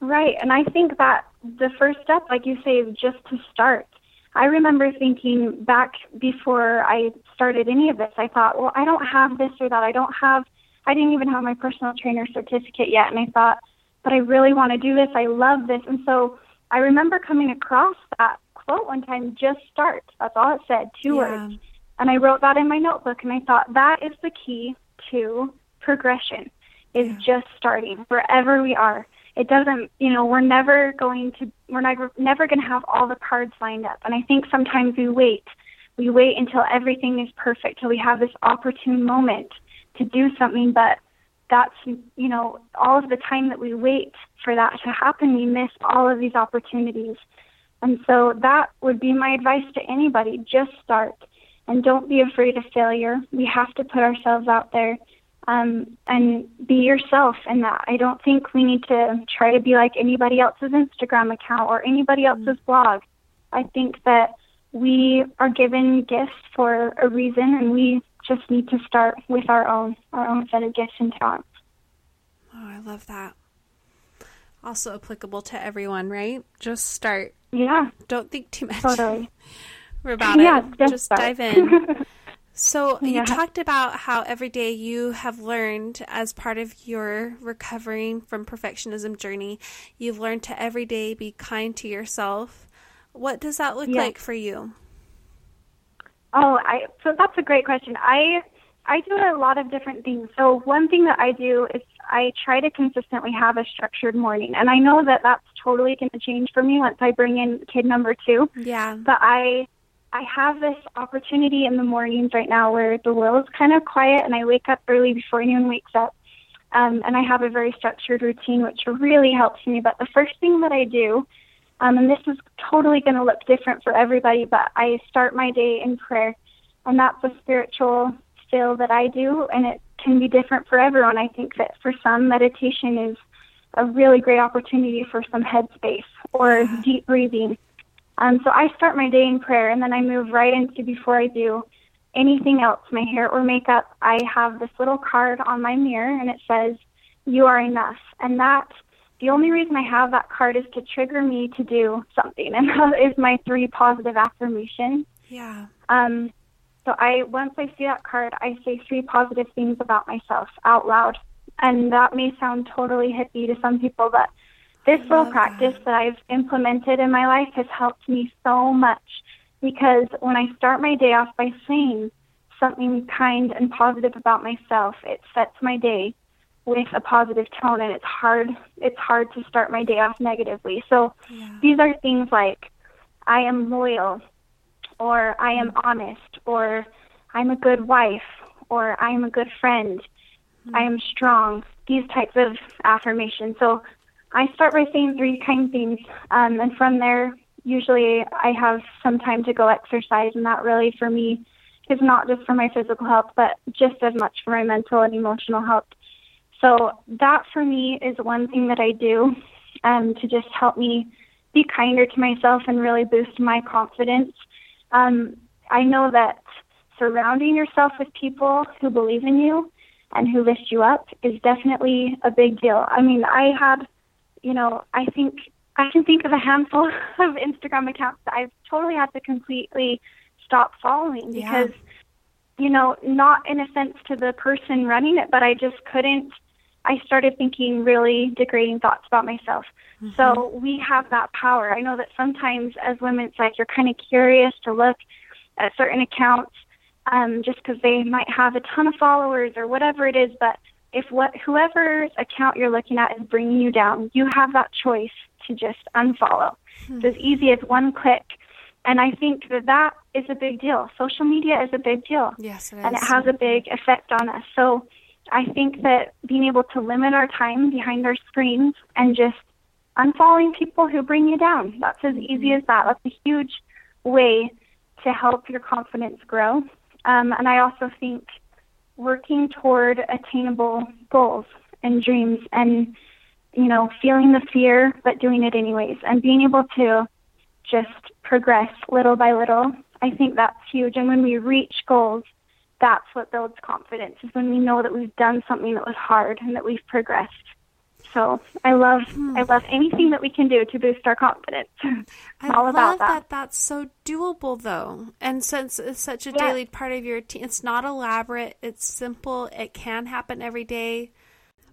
Right. And I think that the first step, like you say, is just to start. I remember thinking back before I started any of this, I thought, well, I don't have this or that. I didn't even have my personal trainer certificate yet. And I thought, but I really want to do this. I love this. And so I remember coming across that quote one time, just start. That's all it said, two words. And I wrote that in my notebook. And I thought, that is the key to progression, is just starting wherever we are. It doesn't, you know, we're never going to have all the cards lined up. And I think sometimes we wait until everything is perfect, till we have this opportune moment to do something. But that's, you know, all of the time that we wait for that to happen, we miss all of these opportunities. And so that would be my advice to anybody. Just start, and don't be afraid of failure. We have to put ourselves out there. And be yourself in that. I don't think we need to try to be like anybody else's Instagram account or anybody else's blog. I think that we are given gifts for a reason, and we just need to start with our own set of gifts and talents. Oh, I love that. Also applicable to everyone, right? Just start. Yeah. Don't think too much about it. Just dive in. So you talked about how every day you have learned, as part of your recovering from perfectionism journey, you've learned to every day be kind to yourself. What does that look like for you? Oh, so that's a great question. I do a lot of different things. So one thing that I do is I try to consistently have a structured morning. And I know that that's totally going to change for me once I bring in kid number 2. Yeah. But I have this opportunity in the mornings right now where the world is kind of quiet, and I wake up early before anyone wakes up. And I have a very structured routine, which really helps me. But the first thing that I do, and this is totally going to look different for everybody, but I start my day in prayer. And that's a spiritual fill that I do, and it can be different for everyone. I think that for some, meditation is a really great opportunity for some headspace or deep breathing. So I start my day in prayer, and then I move right into, before I do anything else, my hair or makeup, I have this little card on my mirror, and it says, "You are enough." And that, the only reason I have that card is to trigger me to do something, and that is my 3 positive affirmations. Yeah. So once I see that card, I say 3 positive things about myself out loud. And that may sound totally hippie to some people, but this little practice that I've implemented in my life has helped me so much, because when I start my day off by saying something kind and positive about myself, it sets my day with a positive tone, and it's hard to start my day off negatively. So these are things like, I am loyal, or I am honest, or I'm a good wife, or I am a good friend, I am strong, these types of affirmations. So I start by saying 3 kind things, and from there, usually I have some time to go exercise, and that really, for me, is not just for my physical health, but just as much for my mental and emotional health. So that, for me, is one thing that I do to just help me be kinder to myself and really boost my confidence. I know that surrounding yourself with people who believe in you and who lift you up is definitely a big deal. I mean, I had, you know, I think I can think of a handful of Instagram accounts that I've totally had to completely stop following because, you know, not in a sense to the person running it, but I just couldn't. I started thinking really degrading thoughts about myself. Mm-hmm. So we have that power. I know that sometimes as women, it's like you're kind of curious to look at certain accounts just because they might have a ton of followers or whatever it is. But if whoever's account you're looking at is bringing you down, you have that choice to just unfollow. Mm-hmm. It's as easy as one click. And I think that that is a big deal. Social media is a big deal. Yes, it is. And it has a big effect on us. So I think that being able to limit our time behind our screens and just unfollowing people who bring you down, that's as easy as that. That's a huge way to help your confidence grow. And I also think working toward attainable goals and dreams and, you know, feeling the fear but doing it anyways and being able to just progress little by little, I think that's huge. And when we reach goals, that's what builds confidence, is when we know that we've done something that was hard and that we've progressed. So I love anything that we can do to boost our confidence. I love that that's so doable, though. And since it's such a daily part of your routine, it's not elaborate, it's simple, it can happen every day.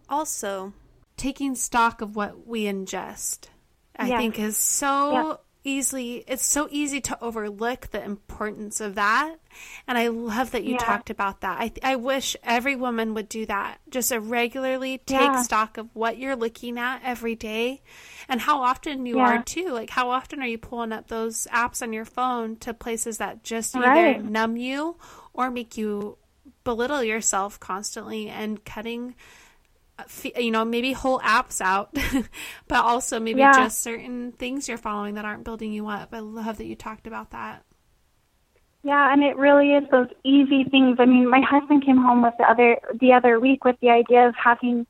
Also, taking stock of what we ingest, I think is so... Yeah. It's so easy to overlook the importance of that. And I love that you talked about that. I wish every woman would do that. Just regularly take stock of what you're looking at every day and how often you are too. Like, how often are you pulling up those apps on your phone to places that just either numb you or make you belittle yourself constantly, and cutting, you know, maybe whole apps out, but also maybe just certain things you're following that aren't building you up. I love that you talked about that. Yeah, and it really is those easy things. I mean, my husband came home with the other week with the idea of having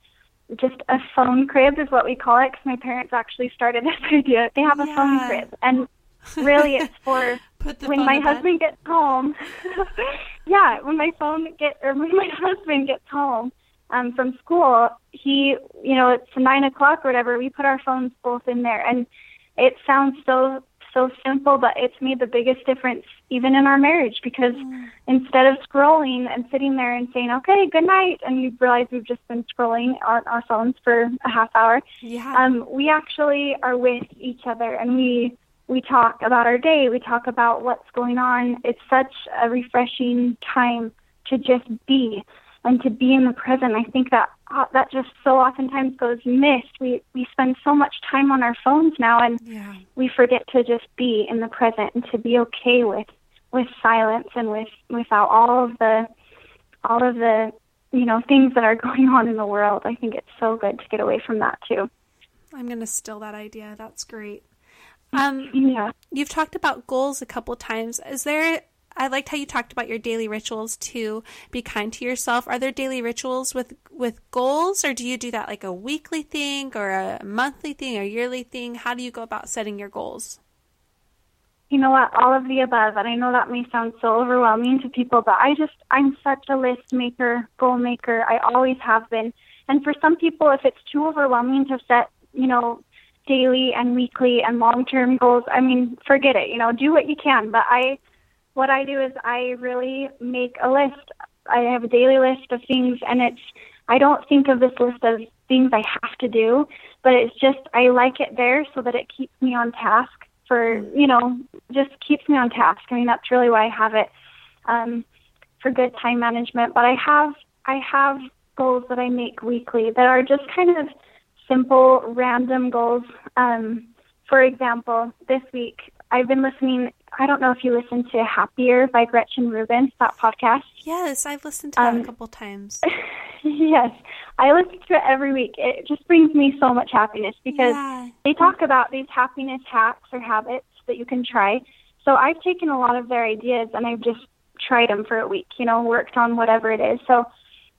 just a phone crib is what we call it, because my parents actually started this idea. They have a phone crib, and really it's for when my husband gets home. When my husband gets home from school, he, you know, it's 9 o'clock or whatever, we put our phones both in there. And it sounds so simple, but it's made the biggest difference even in our marriage, because instead of scrolling and sitting there and saying, okay, good night, and you realize we've just been scrolling on our phones for a half hour, we actually are with each other, and we talk about our day, we talk about what's going on. It's such a refreshing time to just be. And to be in the present. I think that just so oftentimes goes missed. We spend so much time on our phones now, and we forget to just be in the present and to be okay with silence and without all of the you know, things that are going on in the world. I think it's so good to get away from that too. I'm gonna steal that idea. That's great. You've talked about goals a couple times. I liked how you talked about your daily rituals to be kind to yourself. Are there daily rituals with goals, or do you do that like a weekly thing or a monthly thing or yearly thing? How do you go about setting your goals? You know what? All of the above. And I know that may sound so overwhelming to people, but I'm such a list maker, goal maker. I always have been. And for some people, if it's too overwhelming to set, you know, daily and weekly and long-term goals, I mean, forget it, you know, do what you can. But what I do is I really make a list. I have a daily list of things, and I don't think of this list as things I have to do, but it's just, I like it there so that it keeps me on task just keeps me on task. I mean, that's really why I have it, for good time management. But I have goals that I make weekly that are just kind of simple, random goals. For example, this week I've been listening. I don't know if you listen to Happier by Gretchen Rubin, that podcast. Yes, I've listened to that a couple times. Yes, I listen to it every week. It just brings me so much happiness because they talk about these happiness hacks or habits that you can try. So I've taken a lot of their ideas and I've just tried them for a week, you know, worked on whatever it is. So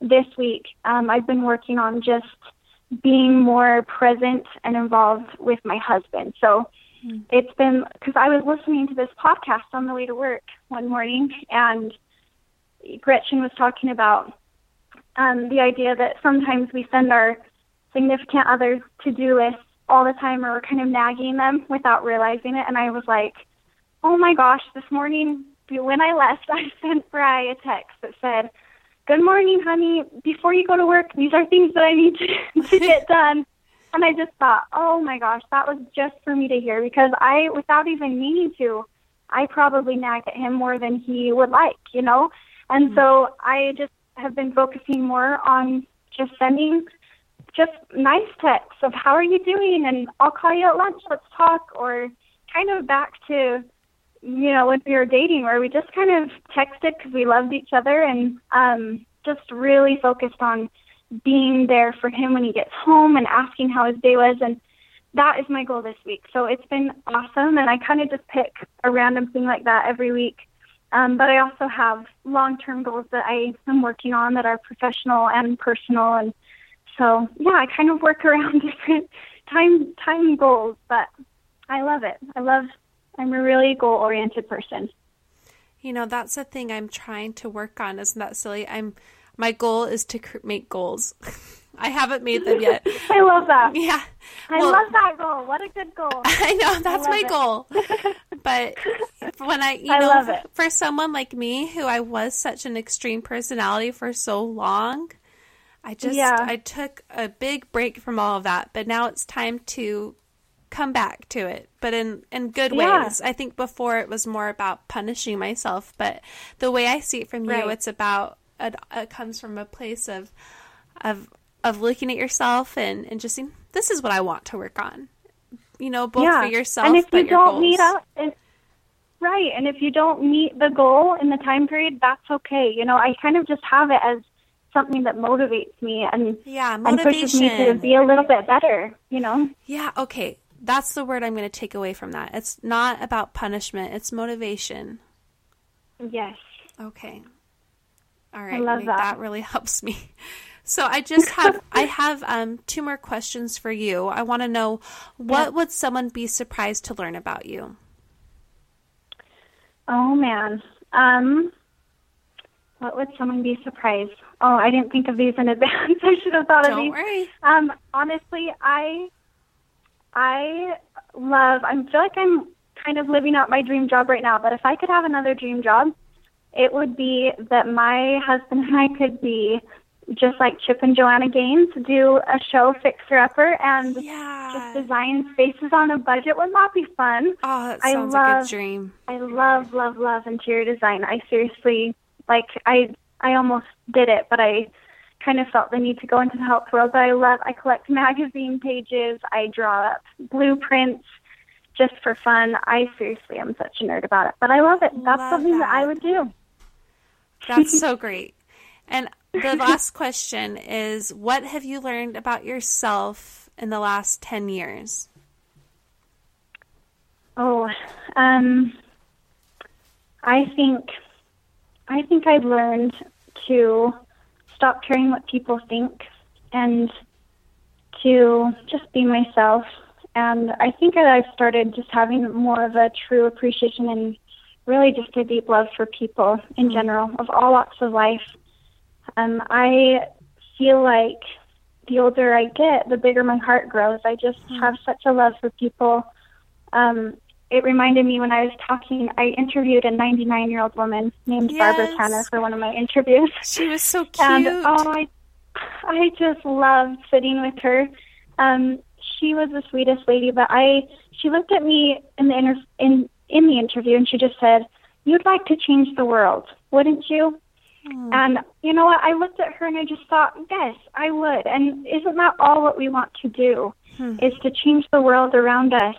this week I've been working on just being more present and involved with my husband. So It's been, because I was listening to this podcast on the way to work one morning, and Gretchen was talking about the idea that sometimes we send our significant other's to-do list all the time, or we're kind of nagging them without realizing it. And I was like, oh my gosh, this morning when I left, I sent Bri a text that said, good morning, honey, before you go to work, these are things that I need to get done. And I just thought, oh my gosh, that was just for me to hear, because I, without even meaning to, I probably nagged at him more than he would like, you know? And so I just have been focusing more on just sending just nice texts of how are you doing? And I'll call you at lunch, let's talk. Or kind of back to, you know, when we were dating, where we just kind of texted because we loved each other, and just really focused on being there for him when he gets home and asking how his day was. And that is my goal this week. So it's been awesome. And I kind of just pick a random thing like that every week. But I also have long-term goals that I am working on that are professional and personal. And so, yeah, I kind of work around different time goals, but I love it. I'm a really goal-oriented person. You know, that's the thing I'm trying to work on. Isn't that silly? My goal is to make goals. I haven't made them yet. I love that. Yeah. I love that goal. What a good goal. I know. That's my goal. But when I for someone like me, who I was such an extreme personality for so long, I took a big break from all of that. But now it's time to come back to it, but in good ways. I think before it was more about punishing myself. But the way I see it from you, it's about... It comes from a place of looking at yourself and just seeing, this is what I want to work on, you know, both for yourself and And if you don't meet the goal in the time period, that's okay. You know, I kind of just have it as something that motivates me and pushes me to be a little bit better, you know? Yeah. Okay. That's the word I'm going to take away from that. It's not about punishment. It's motivation. Yes. Okay. All right, I love that really helps me. So I just have two more questions for you. I want to know, what would someone be surprised to learn about you? Oh man, what would someone be surprised? Oh, I didn't think of these in advance. I should have thought of these. Don't worry. Honestly, I feel like I'm kind of living out my dream job right now. But if I could have another dream job, it would be that my husband and I could be just like Chip and Joanna Gaines, do a show, Fixer-Upper, and just design spaces on a budget. Wouldn't that be fun? Oh, that sounds like a dream. I love interior design. I seriously, I almost did it, but I kind of felt the need to go into the health world. But I collect magazine pages. I draw up blueprints. Just for fun. I seriously am such a nerd about it, but I love it. That's something that I would do. That's so great. And the last question is, what have you learned about yourself in the last 10 years? Oh, I think I've learned to stop caring what people think and to just be myself. And I think that I've started just having more of a true appreciation and really just a deep love for people in general, of all walks of life. I feel like the older I get, the bigger my heart grows. I just have such a love for people. It reminded me when I was talking, I interviewed a 99-year-old woman named Barbara Tanner for one of my interviews. She was so cute. And I just loved sitting with her. She was the sweetest lady, but she looked at me in the interview and she just said, "You'd like to change the world, wouldn't you?" And you know what? I looked at her and I just thought, yes, I would. And isn't that all what we want to do, is to change the world around us?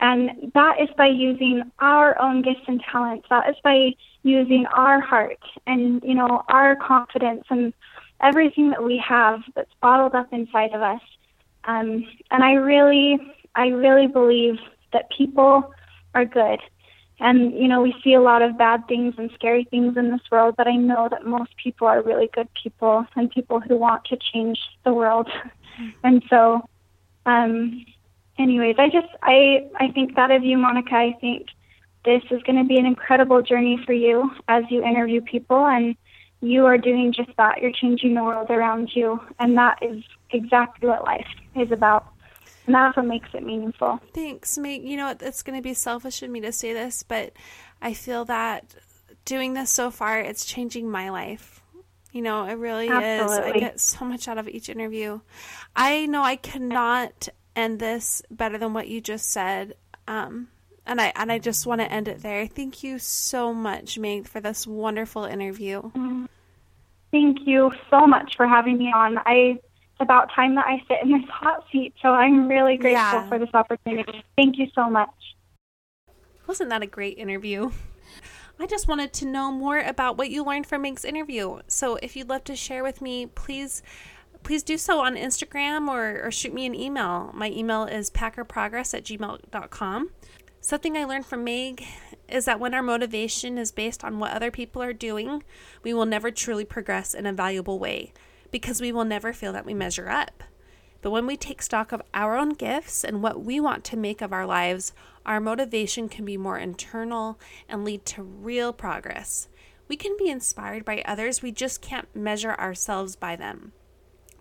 And that is by using our own gifts and talents. That is by using our heart and, you know, our confidence and everything that we have that's bottled up inside of us. And I really believe that people are good. And, you know, we see a lot of bad things and scary things in this world, but I know that most people are really good people and people who want to change the world. And so anyways, I think that of you, Monica. I think this is going to be an incredible journey for you as you interview people, and you are doing just that. You're changing the world around you, and that is exactly what life is about. And that's what makes it meaningful. Thanks, Meg. You know what? It's going to be selfish of me to say this, but I feel that doing this so far, it's changing my life. You know, it really Absolutely. Is. I get so much out of each interview. I know I cannot end this better than what you just said. And I just want to end it there. Thank you so much, Meg, for this wonderful interview. Thank you so much for having me on. It's about time that I sit in this hot seat, so I'm really grateful for this opportunity. Thank you so much. Wasn't that a great interview? I just wanted to know more about what you learned from Meg's interview. So if you'd love to share with me, please do so on Instagram or shoot me an email. My email is packerprogress@gmail.com. Something I learned from Meg is that when our motivation is based on what other people are doing, we will never truly progress in a valuable way because we will never feel that we measure up. But when we take stock of our own gifts and what we want to make of our lives, our motivation can be more internal and lead to real progress. We can be inspired by others, we just can't measure ourselves by them.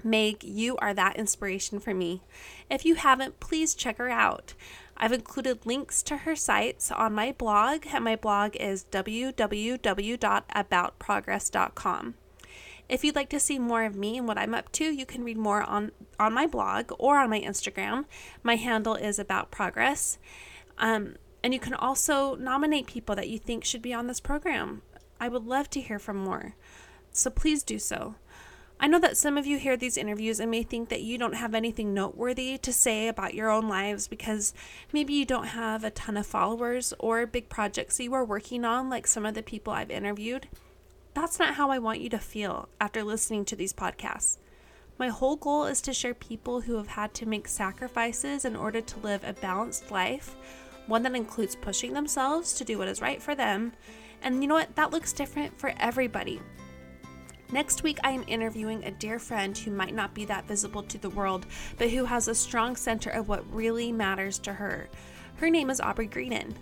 Meg, you are that inspiration for me. If you haven't, please check her out. I've included links to her sites on my blog, and my blog is www.aboutprogress.com. If you'd like to see more of me and what I'm up to, you can read more on my blog or on my Instagram. My handle is aboutprogress. And you can also nominate people that you think should be on this program. I would love to hear from more, so please do so. I know that some of you hear these interviews and may think that you don't have anything noteworthy to say about your own lives because maybe you don't have a ton of followers or big projects that you are working on like some of the people I've interviewed. That's not how I want you to feel after listening to these podcasts. My whole goal is to share people who have had to make sacrifices in order to live a balanced life, one that includes pushing themselves to do what is right for them. And you know what? That looks different for everybody. Next week, I am interviewing a dear friend who might not be that visible to the world, but who has a strong center of what really matters to her. Her name is Aubrey Greenan.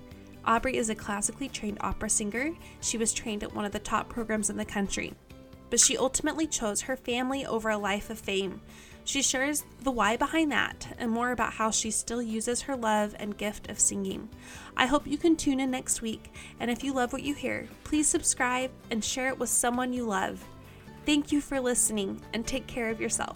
Aubrey is a classically trained opera singer. She was trained at one of the top programs in the country, but she ultimately chose her family over a life of fame. She shares the why behind that and more about how she still uses her love and gift of singing. I hope you can tune in next week, and if you love what you hear, please subscribe and share it with someone you love. Thank you for listening, and take care of yourself.